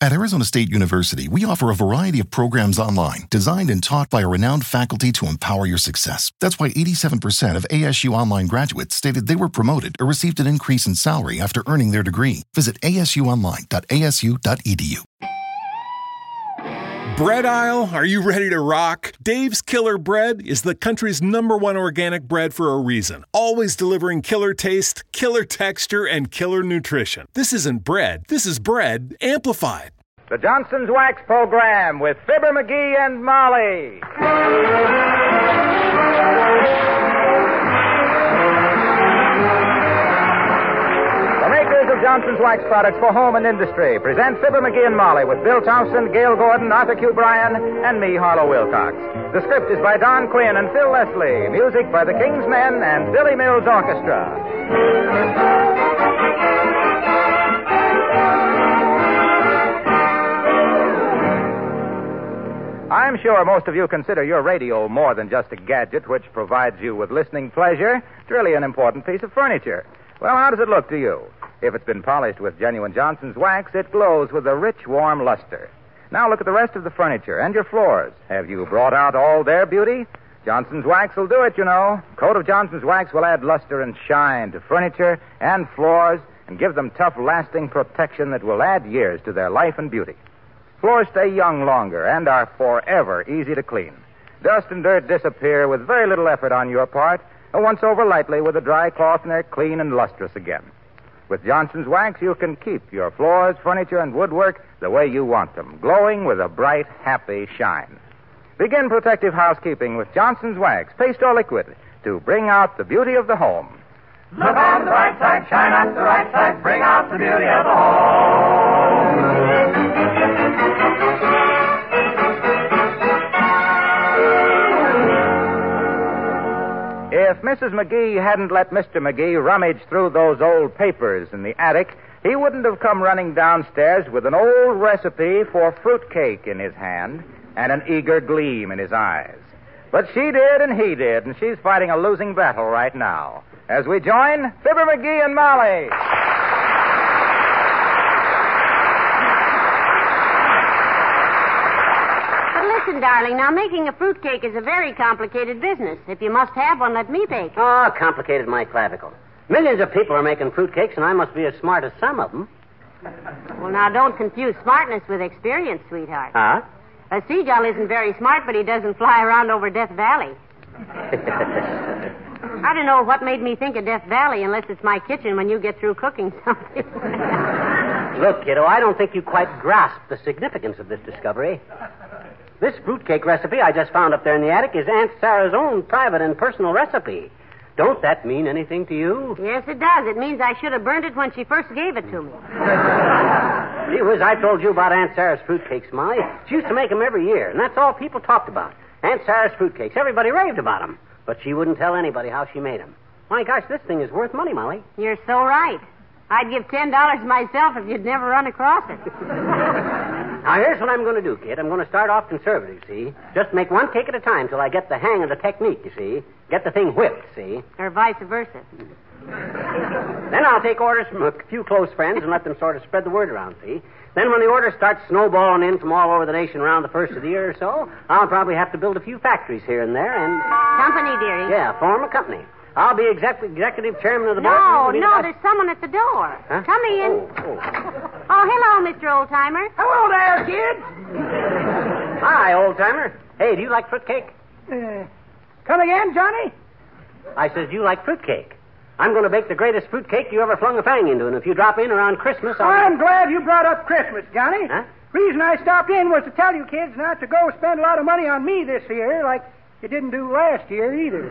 At Arizona State University, we offer a variety of programs online designed and taught by a renowned faculty to empower your success. That's why 87% of ASU Online graduates stated they were promoted or received an increase in salary after earning their degree. Visit asuonline.asu.edu. Bread aisle, are you ready to rock? Dave's Killer Bread is the country's #1 organic bread for a reason. Always delivering killer taste, killer texture, and killer nutrition. This isn't bread. This is bread amplified. The Johnson's Wax Program with Fibber McGee and Molly. Johnson's Wax products for home and industry present Fibber McGee and Molly with Bill Thompson, Gail Gordon, Arthur Q. Bryan, and me, Harlow Wilcox. The script is by Don Quinn and Phil Leslie. Music by The King's Men and Billy Mills Orchestra. I'm sure most of you consider your radio more than just a gadget which provides you with listening pleasure. It's really an important piece of furniture. Well, how does it look to you? If it's been polished with genuine Johnson's Wax, it glows with a rich, warm luster. Now look at the rest of the furniture and your floors. Have you brought out all their beauty? Johnson's Wax will do it, you know. A coat of Johnson's Wax will add luster and shine to furniture and floors and give them tough, lasting protection that will add years to their life and beauty. Floors stay young longer and are forever easy to clean. Dust and dirt disappear with very little effort on your part, and once over lightly with a dry cloth, and they're clean and lustrous again. With Johnson's Wax, you can keep your floors, furniture, and woodwork the way you want them, glowing with a bright, happy shine. Begin protective housekeeping with Johnson's Wax, paste or liquid, to bring out the beauty of the home. Look on the bright side, shine on the right side, bring out the beauty of the home. If Mrs. McGee hadn't let Mr. McGee rummage through those old papers in the attic, he wouldn't have come running downstairs with an old recipe for fruitcake in his hand and an eager gleam in his eyes. But she did and he did, and she's fighting a losing battle right now. As we join Fibber McGee and Molly. Listen, darling, now making a fruitcake is a very complicated business. If you must have one, let me bake. Oh, complicated my clavicle. Millions of people are making fruitcakes, and I must be as smart as some of them. Well, now, don't confuse smartness with experience, sweetheart. Huh? A seagull isn't very smart, but he doesn't fly around over Death Valley. I don't know what made me think of Death Valley unless it's my kitchen when you get through cooking something. Look, kiddo, I don't think you quite grasp the significance of this discovery. This fruitcake recipe I just found up there in the attic is Aunt Sarah's own private and personal recipe. Don't that mean anything to you? Yes, it does. It means I should have burned it when she first gave it to me. Gee whiz, I told you about Aunt Sarah's fruitcakes, Molly. She used to make them every year, and that's all people talked about. Aunt Sarah's fruitcakes. Everybody raved about them. But she wouldn't tell anybody how she made them. My gosh, this thing is worth money, Molly. You're so right. I'd give $10 myself if you'd never run across it. Now, here's what I'm going to do, kid. I'm going to start off conservative, see? Just make one cake at a time till I get the hang of the technique, you see? Get the thing whipped, see? Or vice versa. Then I'll take orders from a few close friends and let them sort of spread the word around, see? Then when the orders start snowballing in from all over the nation around the first of the year or so, I'll probably have to build a few factories here and there and... Company, dearie. Yeah, form a company. I'll be executive chairman of the board. No, there's someone at the door. Huh? Come in. Oh. Oh, hello, Mr. Oldtimer. Hello there, kids. Hi, Oldtimer. Hey, do you like fruitcake? Come again, Johnny? I says, do you like fruitcake? I'm going to bake the greatest fruitcake you ever flung a fang into, and if you drop in around Christmas, I'm glad you brought up Christmas, Johnny. Huh? The reason I stopped in was to tell you kids not to go spend a lot of money on me this year, like you didn't do last year either.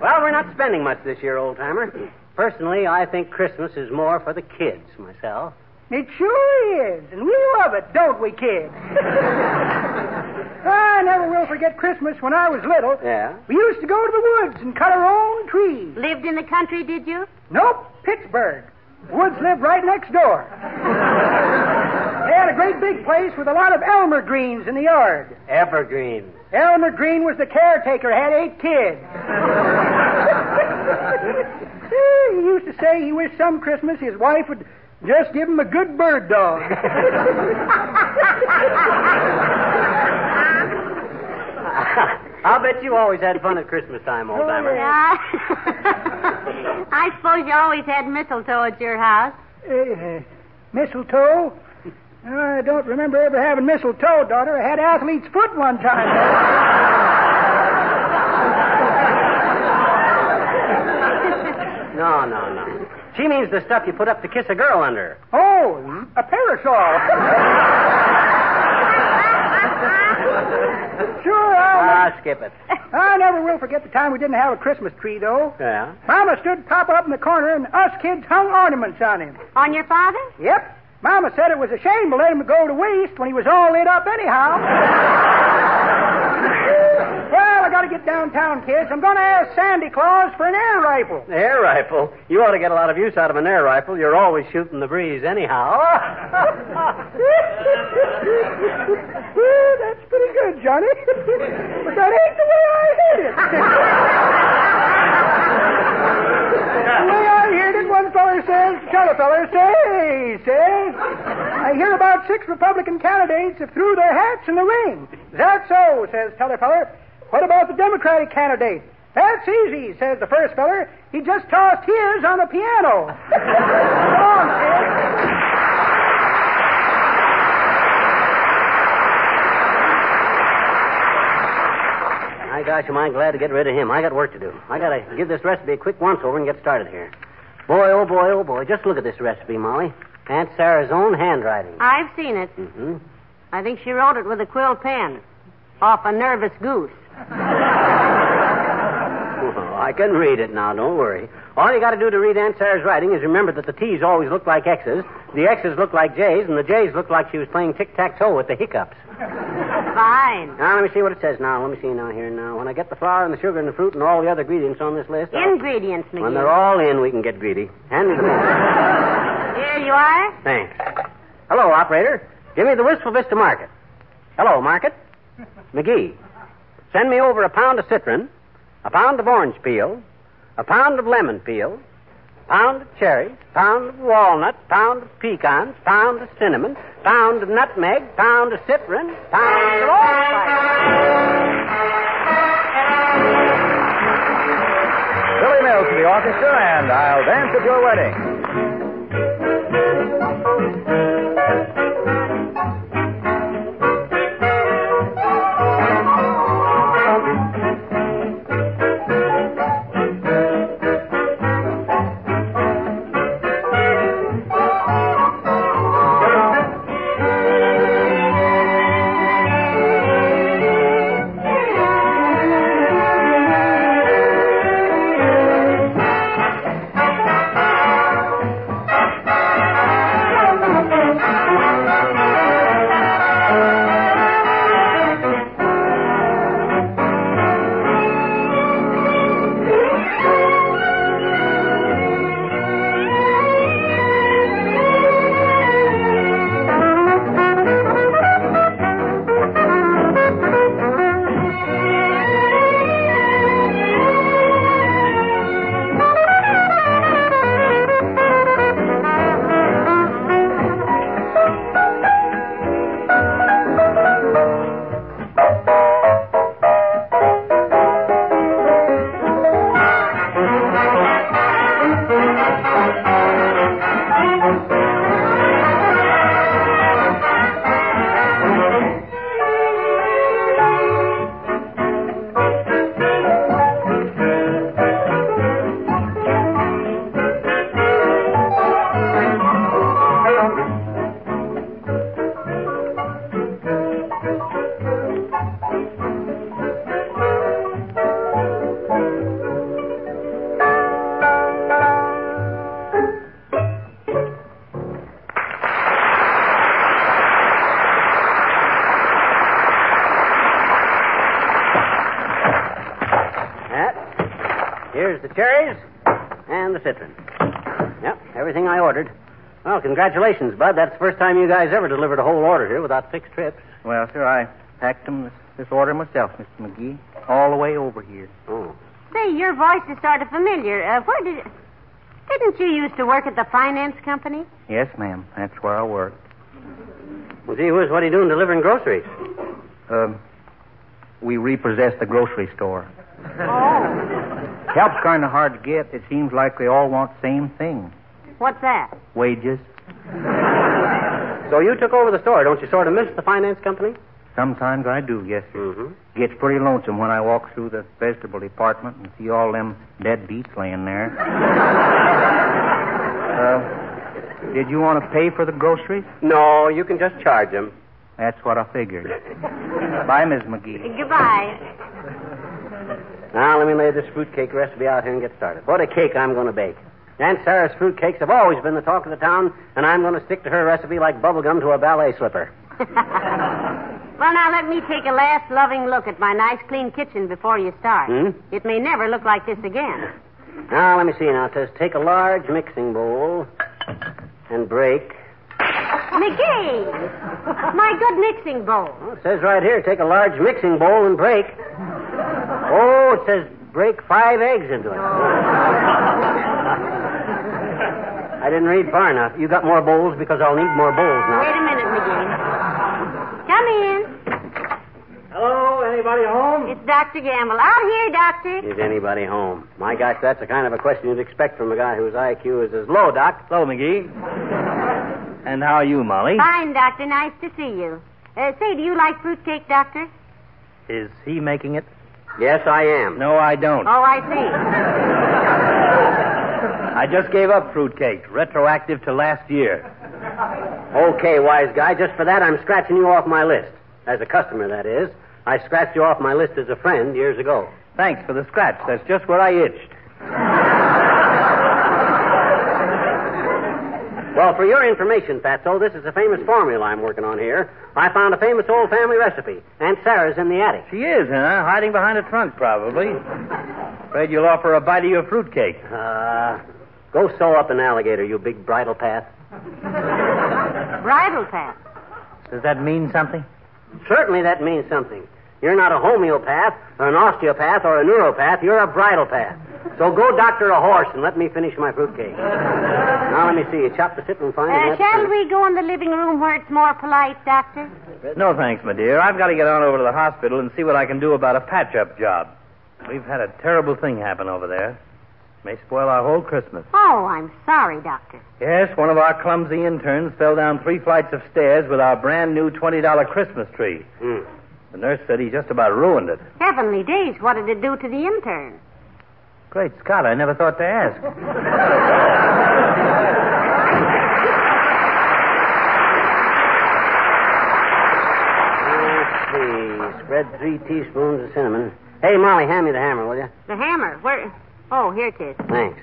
Well, we're not spending much this year, Old-timer. Personally, I think Christmas is more for the kids, myself. It sure is, and we love it, don't we, kids? I never will forget Christmas when I was little. Yeah? We used to go to the woods and cut our own trees. Lived in the country, did you? Nope, Pittsburgh. The woods lived right next door. They had a great big place with a lot of Elmer Greens in the yard. Evergreens. Elmer Green was the caretaker, had 8 kids. He used to say he wished some Christmas his wife would Just give him a good bird dog. I'll bet you always had fun at Christmas time, old timer. I suppose you always had mistletoe at your house. Mistletoe? I don't remember ever having mistletoe, daughter. I had athlete's foot one time. No. She means the stuff you put up to kiss a girl under. Oh, a parasol. Sure, skip it. I never will forget the time we didn't have a Christmas tree, though. Yeah? Mama stood Papa up in the corner, and us kids hung ornaments on him. On your father? Yep. Mama said it was a shame to let him go to waste when he was all lit up anyhow. Well, I got to get downtown, kids. I'm going to ask Santa Claus for an air rifle. Air rifle? You ought to get a lot of use out of an air rifle. You're always shooting the breeze anyhow. That's pretty good, Johnny. But that ain't the way I heard it. The way I heard it, one feller says, t'other feller says, I hear about 6 Republican candidates have threw their hats in the ring. That's so, says t'other feller. What about the Democratic candidate? That's easy, says the first feller. He just tossed his on the piano. Come on, kid. My gosh, am I glad to get rid of him. I got work to do. I got to give this recipe a quick once-over and get started here. Boy, oh boy, oh boy. Just look at this recipe, Molly. Aunt Sarah's own handwriting. I've seen it. Mm-hmm. I think she wrote it with a quill pen. Off a nervous goose. Well, I can read it now, don't worry. All you got to do to read Aunt Sarah's writing is remember that the T's always look like X's, the X's look like J's, and the J's look like she was playing tic-tac-toe with the hiccups. Fine. Now, let me see what it says now. Let me see now here now. When I get the flour and the sugar and the fruit and all the other ingredients on this list... Ingredients, McGee. When they're all in, we can get greedy. Hand me the list. Here you are. Thanks. Hello, operator. Give me the Wistful Vista Market. Hello, market. McGee, send me over a pound of citron, a pound of orange peel, a pound of lemon peel, pound of cherries, pound of walnut, pound of pecans, pound of cinnamon, pound of nutmeg, pound of citron, pound of allspice. Billy Mills to the orchestra, and I'll dance at your wedding. Here's the cherries and the citron. Yep, everything I ordered. Well, congratulations, Bud. That's the first time you guys ever delivered a whole order here without fixed trips. Well, sir, I packed them this order myself, Mr. McGee, all the way over here. Oh. Say, your voice is sort of familiar. Where did... Didn't you used to work at the finance company? Yes, ma'am. That's where I worked. Well, gee whiz, what are you doing delivering groceries? We repossessed the grocery store. Oh. Help's kind of hard to get. It seems like they all want the same thing. What's that? Wages. So you took over the store. Don't you sort of miss the finance company? Sometimes I do, yes, sir. Mm-hmm. Gets pretty lonesome when I walk through the vegetable department and see all them dead beets laying there. Did you want to pay for the groceries? No, you can just charge them. That's what I figured. Bye, Miss McGee. Goodbye. Now, let me lay this fruitcake recipe out here and get started. What a cake I'm going to bake. Aunt Sarah's fruitcakes have always been the talk of the town, and I'm going to stick to her recipe like bubblegum to a ballet slipper. Well, now, let me take a last loving look at my nice, clean kitchen before you start. Hmm? It may never look like this again. Now, let me see. Now, it says take a large mixing bowl and break... McGee! My good mixing bowl. Well, it says right here, take a large mixing bowl and break. Oh, it says break 5 eggs into it. I didn't read far enough. You got more bowls because I'll need more bowls now. Wait a minute, McGee. Come in. Hello, anybody home? It's Dr. Gamble. Out here, Doctor. Is anybody home? My gosh, that's the kind of a question you'd expect from a guy whose IQ is as low, Doc. Hello, McGee. And how are you, Molly? Fine, Doctor. Nice to see you. Say, do you like fruitcake, Doctor? Is he making it? Yes, I am. No, I don't. Oh, I see. I just gave up fruitcake, retroactive to last year. Okay, wise guy. Just for that, I'm scratching you off my list. As a customer, that is. I scratched you off my list as a friend years ago. Thanks for the scratch. That's just where I itched. Well, for your information, Fatso, this is a famous formula I'm working on here. I found a famous old family recipe. Aunt Sarah's in the attic. She is, huh? Hiding behind a trunk, probably. Afraid you'll offer a bite of your fruitcake. Go sew up an alligator, you big bridle path. Bridle path? Does that mean something? Certainly that means something. You're not a homeopath, or an osteopath, or a neuropath. You're a bridle path. So go doctor a horse and let me finish my fruitcake. Now, let me see. You chop the tip and find it. Shall we go in the living room where it's more polite, Doctor? No, thanks, my dear. I've got to get on over to the hospital and see what I can do about a patch-up job. We've had a terrible thing happen over there. It may spoil our whole Christmas. Oh, I'm sorry, Doctor. Yes, one of our clumsy interns fell down 3 flights of stairs with our brand-new $20 Christmas tree. Mm. The nurse said he just about ruined it. Heavenly days, what did it do to the intern? Great Scott, I never thought to ask. Let's see. Spread 3 teaspoons of cinnamon. Hey, Molly, hand me the hammer, will you? The hammer? Where? Oh, here it is. Thanks.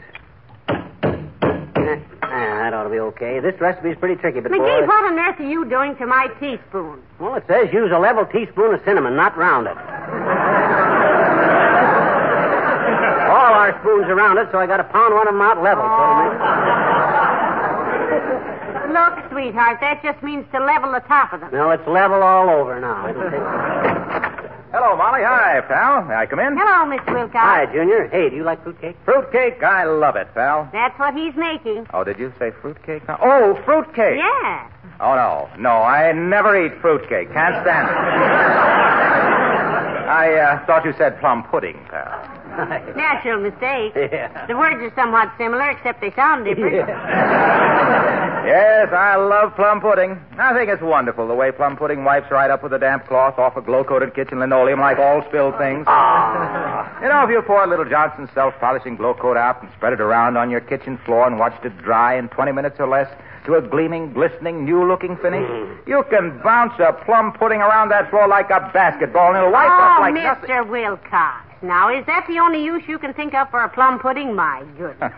That ought to be okay. This recipe's pretty tricky, but... McGee, what on earth are you doing to my teaspoon? Well, it says use a level teaspoon of cinnamon, not round it. All our spoons are rounded, so I got to pound one of them out level. Oh. Look, sweetheart, that just means to level the top of them. No, it's level all over now. It'll take... Hello, Molly. Hi, pal. May I come in? Hello, Miss Wilcox. Hi, Junior. Hey, do you like fruitcake? Fruitcake? I love it, pal. That's what he's making. Oh, did you say fruitcake? Oh, fruitcake. Yeah. Oh, no. No, I never eat fruitcake. Can't stand it. I thought you said plum pudding, pal. Natural mistake. Yeah. The words are somewhat similar, except they sound different. Yeah. Yes, I love plum pudding. I think it's wonderful the way plum pudding wipes right up with a damp cloth off a glow-coated kitchen linoleum like all spilled things. Oh. You know, if you pour a little Johnson's self-polishing glow coat out and spread it around on your kitchen floor and watched it dry in 20 minutes or less to a gleaming, glistening, new-looking finish, you can bounce a plum pudding around that floor like a basketball and it'll wipe up like nothing. Oh, Mr. Wilcox. Now, is that the only use you can think of for a plum pudding? My goodness.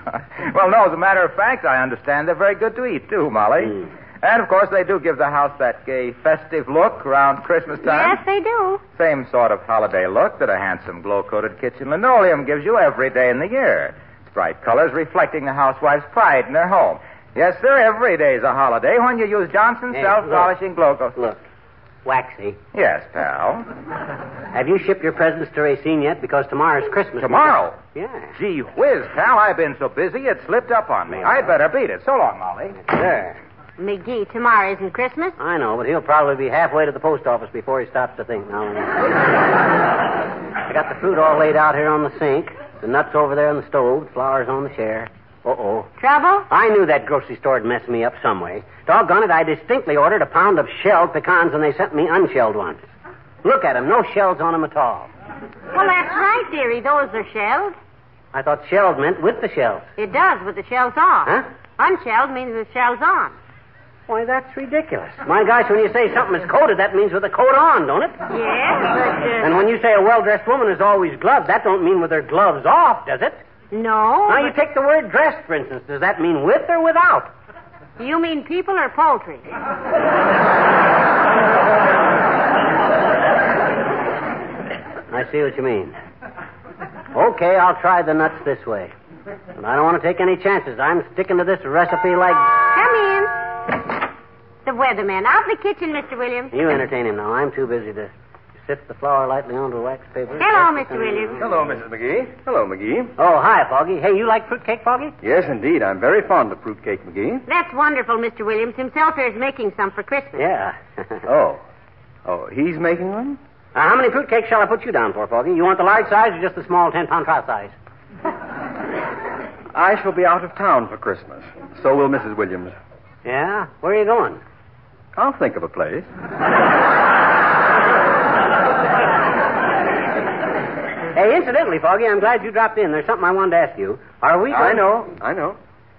Well, no, as a matter of fact, I understand they're very good to eat, too, Molly. Mm. And, of course, they do give the house that gay, festive look around Christmas time. Yes, they do. Same sort of holiday look that a handsome glow-coated kitchen linoleum gives you every day in the year. Its bright colors reflecting the housewife's pride in her home. Yes, sir, every day's a holiday when you use Johnson's self-polishing glow coat. Look. Waxy. Yes, pal. Have you shipped your presents to Racine yet? Because tomorrow's Christmas. Tomorrow? Yeah. Gee whiz, pal, I've been so busy it slipped up on me. Well, I'd better beat it. So long, Molly. There. McGee, tomorrow isn't Christmas. I know, but he'll probably be halfway to the post office before he stops to think. No. I got the fruit all laid out here on the sink, the nuts over there on the stove, the flowers on the chair. Uh-oh. Trouble? I knew that grocery store'd mess me up some way. Doggone it, I distinctly ordered a pound of shelled pecans, and they sent me unshelled ones. Look at them. No shells on them at all. Well, that's right, dearie. Those are shelled. I thought shelled meant with the shells. It does, with the shells on. Huh? Unshelled means the shells on. Why, that's ridiculous. My gosh, when you say something is coated, that means with a coat on, don't it? Yes, but... And when you say a well-dressed woman is always gloved, that don't mean with her gloves off, does it? No. Now, you take the word dressed, for instance. Does that mean with or without? You mean people or poultry? I see what you mean. Okay, I'll try the nuts this way. But I don't want to take any chances. I'm sticking to this recipe like... Come in. The weatherman. Out in the kitchen, Mr. Williams. You entertain him now. I'm too busy to... Sift the flour lightly onto wax paper. Hello, Mr. Williams. Hello, Mrs. McGee. Hello, McGee. Oh, hi, Foggy. Hey, you like fruitcake, Foggy? Yes, indeed. I'm very fond of fruitcake, McGee. That's wonderful, Mr. Williams. Himself is making some for Christmas. Yeah. Oh, he's making one? How many fruitcakes shall I put you down for, Foggy? You want the large size or just the small 10-pound trout size? I shall be out of town for Christmas. So will Mrs. Williams. Yeah? Where are you going? I'll think of a place. Hey, incidentally, Foggy, I'm glad you dropped in. There's something I wanted to ask you. Are we going... I know.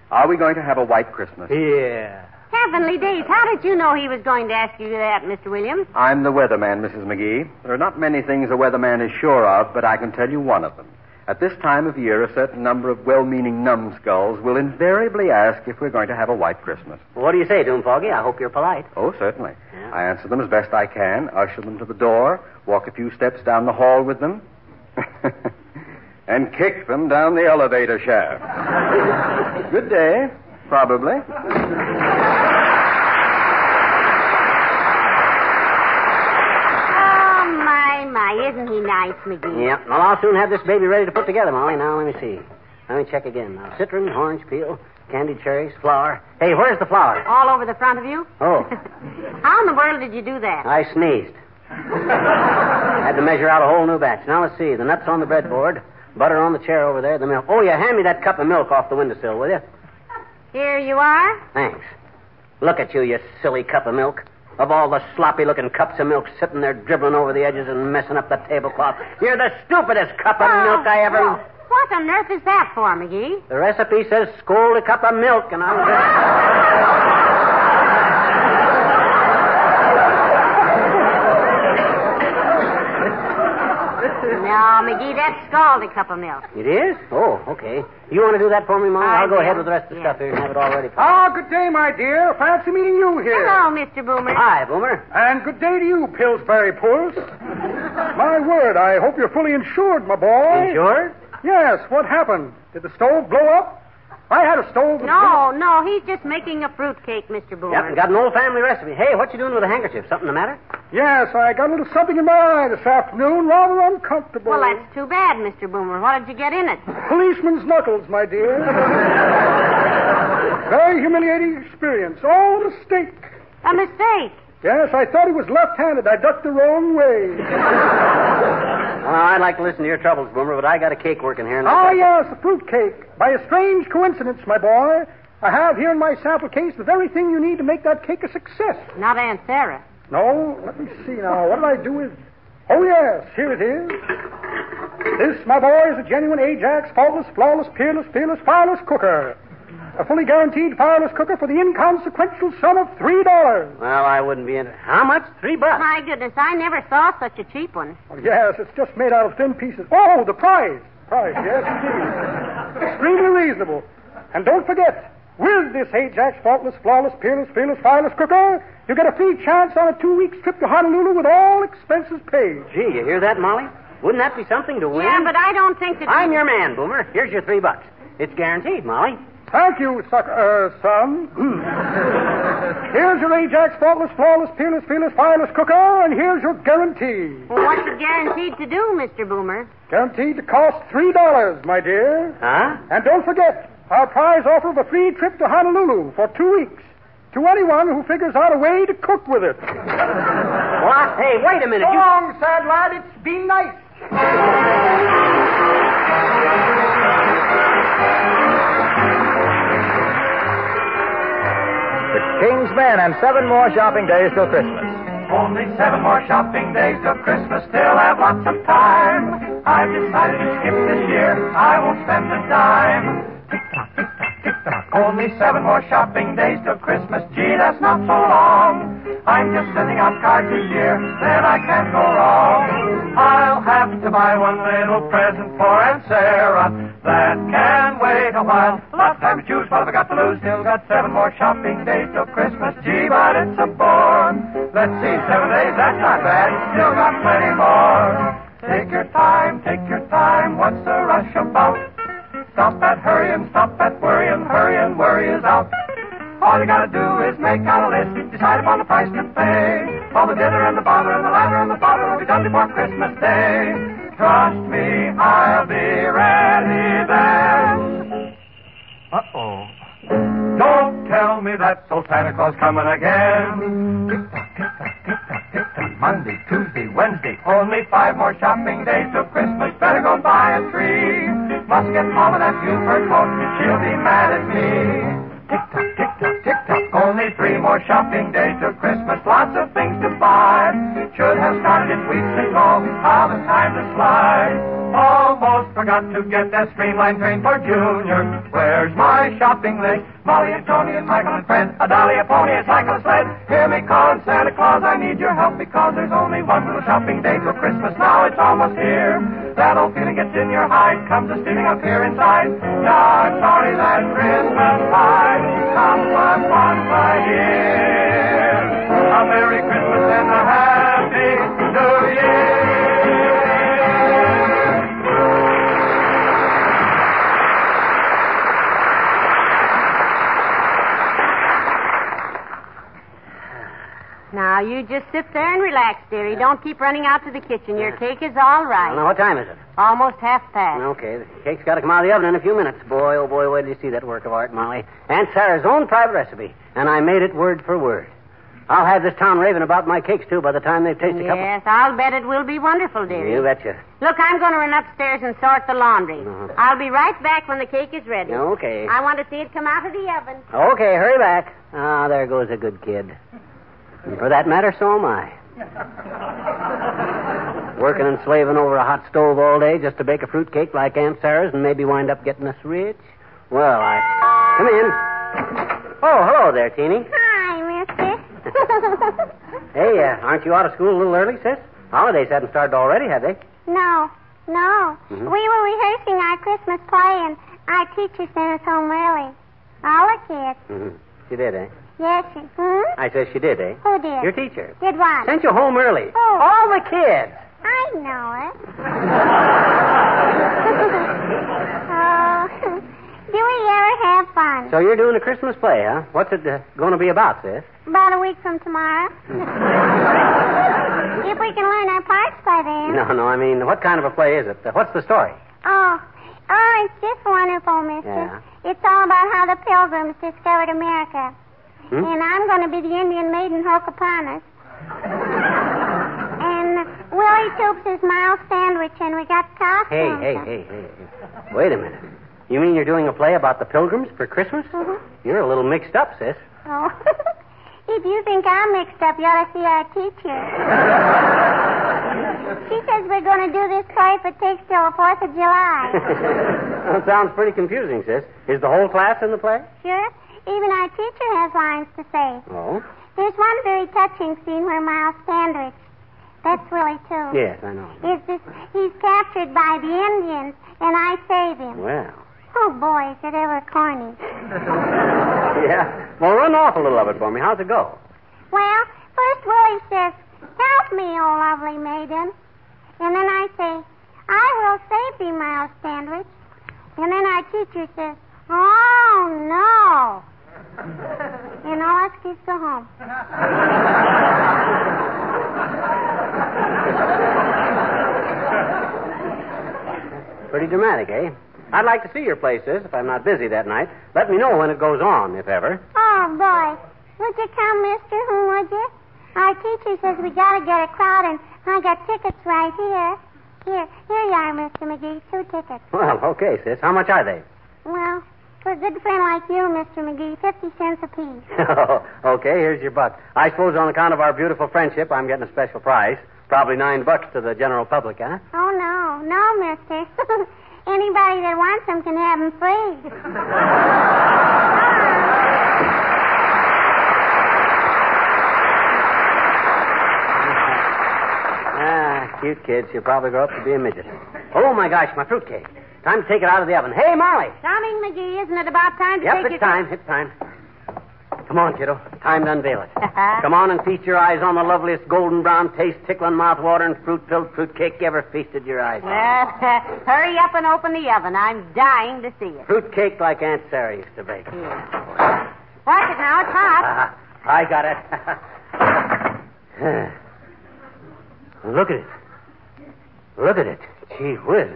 Are we going to have a white Christmas? Yeah. Heavenly days, how did you know he was going to ask you that, Mr. Williams? I'm the weatherman, Mrs. McGee. There are not many things a weatherman is sure of, but I can tell you one of them. At this time of year, a certain number of well-meaning numbskulls will invariably ask if we're going to have a white Christmas. Well, what do you say to them, Foggy? I hope you're polite. Oh, certainly. Yeah. I answer them as best I can, usher them to the door, walk a few steps down the hall with them, and kick them down the elevator shaft. Good day, probably. Oh, my, isn't he nice, McGee? Yep. Well, I'll soon have this baby ready to put together, Molly. Now, let me see. Let me check again. Now, citron, orange peel, candied cherries, flour. Hey, where's the flour? All over the front of you? Oh. How in the world did you do that? I sneezed. Had to measure out a whole new batch. Now, let's see. The nuts on the breadboard, butter on the chair over there, the milk. Oh, yeah, hand me that cup of milk off the windowsill, will you? Here you are. Thanks. Look at you, you silly cup of milk. Of all the sloppy-looking cups of milk sitting there dribbling over the edges and messing up the tablecloth, you're the stupidest cup of milk I ever... Well, what on earth is that for, McGee? The recipe says scold a cup of milk, and I'm... No, McGee, that's scalded a cup of milk. It is? Oh, okay. You want to do that for me, Mom? I'll go ahead with the rest of the stuff here and have it all ready for you. Oh, good day, my dear. Fancy meeting you here. Hello, Mr. Boomer. Hi, Boomer. And good day to you, Pillsbury Pulse. My word, I hope you're fully insured, my boy. Insured? Yes. What happened? Did the stove blow up? I had a stove. No, he's just making a fruitcake, Mr. Boomer. Yep, and got an old family recipe. Hey, what you doing with a handkerchief? Something the matter? Yes, I got a little something in my eye this afternoon. Rather uncomfortable. Well, that's too bad, Mr. Boomer. What did you get in it? Policeman's knuckles, my dear. Very humiliating experience. Oh, a mistake. A mistake? Yes, I thought he was left-handed. I ducked the wrong way. Well, I'd like to listen to your troubles, Boomer, but I got a cake working here. Yes, a fruit cake. By a strange coincidence, my boy, I have here in my sample case the very thing you need to make that cake a success. Not Aunt Sarah. No, let me see now. What did I do with... Oh, yes, here it is. This, my boy, is a genuine Ajax, faultless, flawless, peerless, fireless cooker. A fully guaranteed fireless cooker for the inconsequential sum of $3. Well, I wouldn't be interested. How much? $3? My goodness, I never saw such a cheap one. Oh, yes, it's just made out of thin pieces. Oh, the price. Price, yes, indeed. Extremely reasonable. And don't forget, with this Ajax faultless, flawless, peerless, fireless cooker, you get a free chance on a 2-week trip to Honolulu with all expenses paid. Gee, you hear that, Molly? Wouldn't that be something to win? Yeah, but I don't think that... I'm your man, Boomer. Here's your $3. It's guaranteed, Molly. Thank you, son. Here's your Ajax faultless, flawless, peerless, fearless, fireless cooker, and here's your guarantee. Well, what's it guaranteed to do, Mr. Boomer? Guaranteed to cost $3, my dear. Huh? And don't forget, our prize offer of a free trip to Honolulu for 2 weeks to anyone who figures out a way to cook with it. What? Hey, wait a minute. So long, sad lad. It's been nice. King's Men and 7 more shopping days till Christmas. Only 7 more shopping days till Christmas. Still have lots of time. I've decided to skip this year. I won't spend a dime. Tick-tock, tick-tock, tick-tock. Only 7 more shopping days till Christmas. Gee, that's not so long. I'm just sending out cards this year. Then I can't go wrong. I'll have to buy one little present for Aunt Sarah. That can wait a while. Lots of time to choose. What have I got to lose? Still got 7 more shopping days till Christmas. Gee, but it's a bore. Let's see, 7 days, that's not bad. Still got plenty more. Take your time. What's the rush about? Stop that hurrying, stop that worrying. Hurry and worry is out. All you gotta do is make out a list, decide upon the price to pay. All the dinner and the bother and the ladder and the bottle will be done before Christmas Day. Trust me, I'll be ready then. Uh-oh. Don't tell me that old Santa Claus coming again. Tick-tock, tick-tock, tick-tock, tick-tock. Monday, Tuesday, Wednesday. Only 5 more shopping days till Christmas. Better go buy a tree. Must get Mama that new fur coat. She'll be mad at me. Tick-tock, tick-tock, tick-tock. Only 3 more shopping days till Christmas. Lots of things to buy. Should have started it weeks ago. How the time to slide. Almost forgot to get that streamlined train for Junior. Where's my shopping list? Molly and Tony and Michael and Fred. A dolly, a pony, a cycle, a sled. Hear me calling Santa Claus. I need your help because there's only 1 little shopping day till Christmas. Now it's almost here. That old feeling gets in your hide. Comes a steaming up here inside. Darn, sorry that Christmas time. Come on my ear. A Merry Christmas and a Happy New Year. Now, you just sit there and relax, dearie. Don't keep running out to the kitchen. Your cake is all right. Well, now, what time is it? Almost half past. Okay, the cake's got to come out of the oven in a few minutes. Boy, oh boy, wait till you see that work of art, Molly. Aunt Sarah's own private recipe, and I made it word for word. I'll have this town raving about my cakes, too, by the time they've tasted a couple. Yes, I'll bet it will be wonderful, dearie. You betcha. Look, I'm going to run upstairs and sort the laundry. Mm-hmm. I'll be right back when the cake is ready. Okay. I want to see it come out of the oven. Okay, hurry back. Ah, there goes a good kid. And for that matter, so am I. Working and slaving over a hot stove all day just to bake a fruitcake like Aunt Sarah's and maybe wind up getting us rich? Well, Come in. Oh, hello there, Teeny. Hi, mister. Hey, aren't you out of school a little early, sis? Holidays haven't started already, have they? No. Mm-hmm. We were rehearsing our Christmas play, and our teacher sent us home early. All the kids. Mm-hmm. She did, eh? Yes, she... Hmm? I said she did, eh? Who did? Your teacher. Did what? Sent you home early. Who? All the kids. I know it. Oh, do we ever have fun? So you're doing a Christmas play, huh? What's it going to be about, sis? About a week from tomorrow. If we can learn our parts by then. No, I mean, what kind of a play is it? What's the story? Oh, it's just wonderful, mister. Yeah. It's all about how the Pilgrims discovered America. Hmm? And I'm going to be the Indian maiden Hoke upon us. Willie Toopes is Miles Standish, and we got costumes. Hey. Wait a minute. You mean you're doing a play about the Pilgrims for Christmas? Mm-hmm. You're a little mixed up, sis. Oh. If you think I'm mixed up, you ought to see our teacher. She says we're going to do this play if it takes till the 4th of July. That sounds pretty confusing, sis. Is the whole class in the play? Sure. Even our teacher has lines to say. Oh? There's one very touching scene where Miles Standish... That's Willie, too. Yes, I know. He's captured by the Indians, and I save him. Well. Oh, boy, is it ever corny. Yeah. Well, run off a little of it for me. How's it go? Well, first Willie says, "Help me, oh lovely maiden." And then I say, "I will save thee, Miles Standish." And then our teacher says, "Oh, Oh, no. You know, let's keep the home. Pretty dramatic, eh? I'd like to see your place, sis, if I'm not busy that night. Let me know when it goes on, if ever. Oh, boy. Would you come, mister? Who would you? Our teacher says we got to get a crowd, and I got tickets right here. Here you are, Mr. McGee. 2 tickets. Well, okay, sis. How much are they? Well, for a good friend like you, Mr. McGee, 50 cents apiece. Okay, here's your buck. I suppose on account of our beautiful friendship, I'm getting a special prize. Probably $9 to the general public, huh? Oh, no. No, mister. Anybody that wants them can have them free. Cute kid. She'll probably grow up to be a midget. Oh, my gosh, my fruitcake. Time to take it out of the oven. Hey, Molly. Coming, McGee. Isn't it about time to take it? It's time. Come on, kiddo. Time to unveil it. Come on and feast your eyes on the loveliest golden brown taste, tickling mouthwatering, fruit-filled fruitcake ever feasted your eyes on. Hurry up and open the oven. I'm dying to see it. Fruitcake like Aunt Sarah used to bake. Yeah. Watch it now. It's hot. I got it. Look at it. Gee whiz.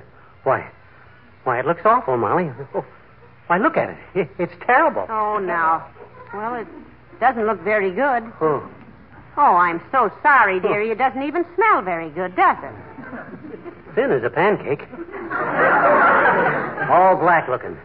Why, it looks awful, Molly. Oh, why, look at it. It's terrible. Oh, now. Well, it doesn't look very good. Oh. Oh, I'm so sorry, dearie. It doesn't even smell very good, does it? Thin as a pancake. All black looking.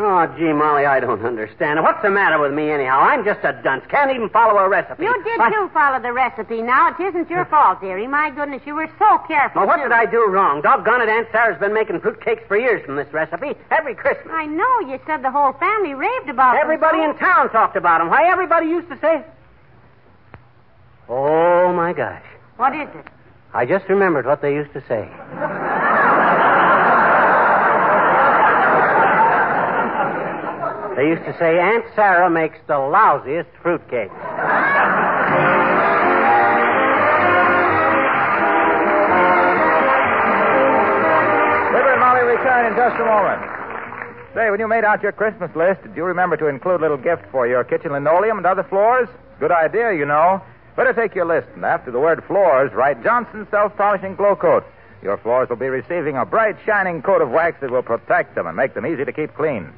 Oh, gee, Molly, I don't understand. What's the matter with me, anyhow? I'm just a dunce. Can't even follow a recipe. You did, too, follow the recipe. Now, it isn't your fault, dearie. My goodness, you were so careful. Well, what did I do wrong? Doggone it, Aunt Sarah's been making fruitcakes for years from this recipe every Christmas. I know. You said the whole family raved about them. Everybody in town talked about them. Why, everybody used to say... Oh, my gosh. What is it? I just remembered what they used to say. They used to say, Aunt Sarah makes the lousiest fruitcakes. Fibber and Molly return in just a moment. Say, when you made out your Christmas list, did you remember to include a little gift for your kitchen linoleum and other floors? Good idea, you know. Better take your list, and after the word floors, write Johnson's Self-Polishing Glow Coat. Your floors will be receiving a bright, shining coat of wax that will protect them and make them easy to keep clean.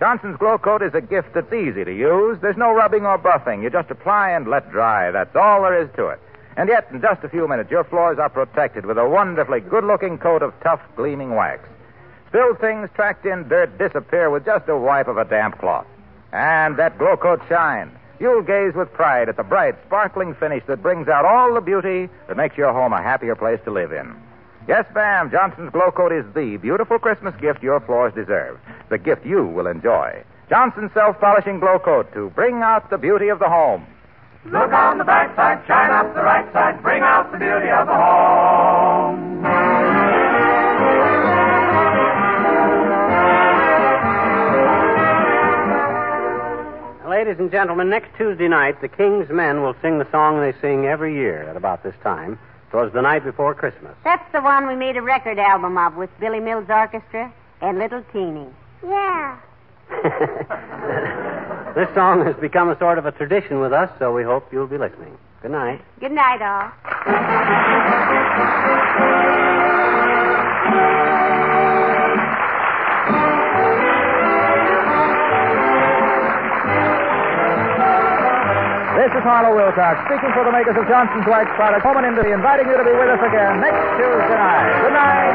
Johnson's Glow Coat is a gift that's easy to use. There's no rubbing or buffing. You just apply and let dry. That's all there is to it. And yet, in just a few minutes, your floors are protected with a wonderfully good-looking coat of tough, gleaming wax. Spilled things, tracked in dirt, disappear with just a wipe of a damp cloth. And that Glow Coat shine. You'll gaze with pride at the bright, sparkling finish that brings out all the beauty that makes your home a happier place to live in. Yes, ma'am, Johnson's Glow Coat is the beautiful Christmas gift your floors deserve. The gift you will enjoy. Johnson's Self-Polishing Glow Coat to bring out the beauty of the home. Look on the bright side, shine up the right side, bring out the beauty of the home. Ladies and gentlemen, next Tuesday night, the King's Men will sing the song they sing every year at about this time. 'Twas the night before Christmas. That's the one we made a record album of with Billy Mills Orchestra and Little Teeny. Yeah. This song has become a sort of a tradition with us, so we hope you'll be listening. Good night. Good night, all. This is Harlow Wilcox, speaking for the makers of Johnson's Wax Products, home and industry, inviting you to be with us again next Tuesday night. Good night.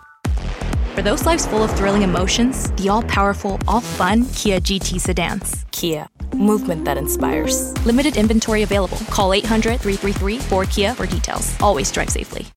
For those lives full of thrilling emotions, the all-powerful, all-fun Kia GT sedans. Kia. Movement that inspires. Limited inventory available. Call 800-333-4KIA for details. Always drive safely.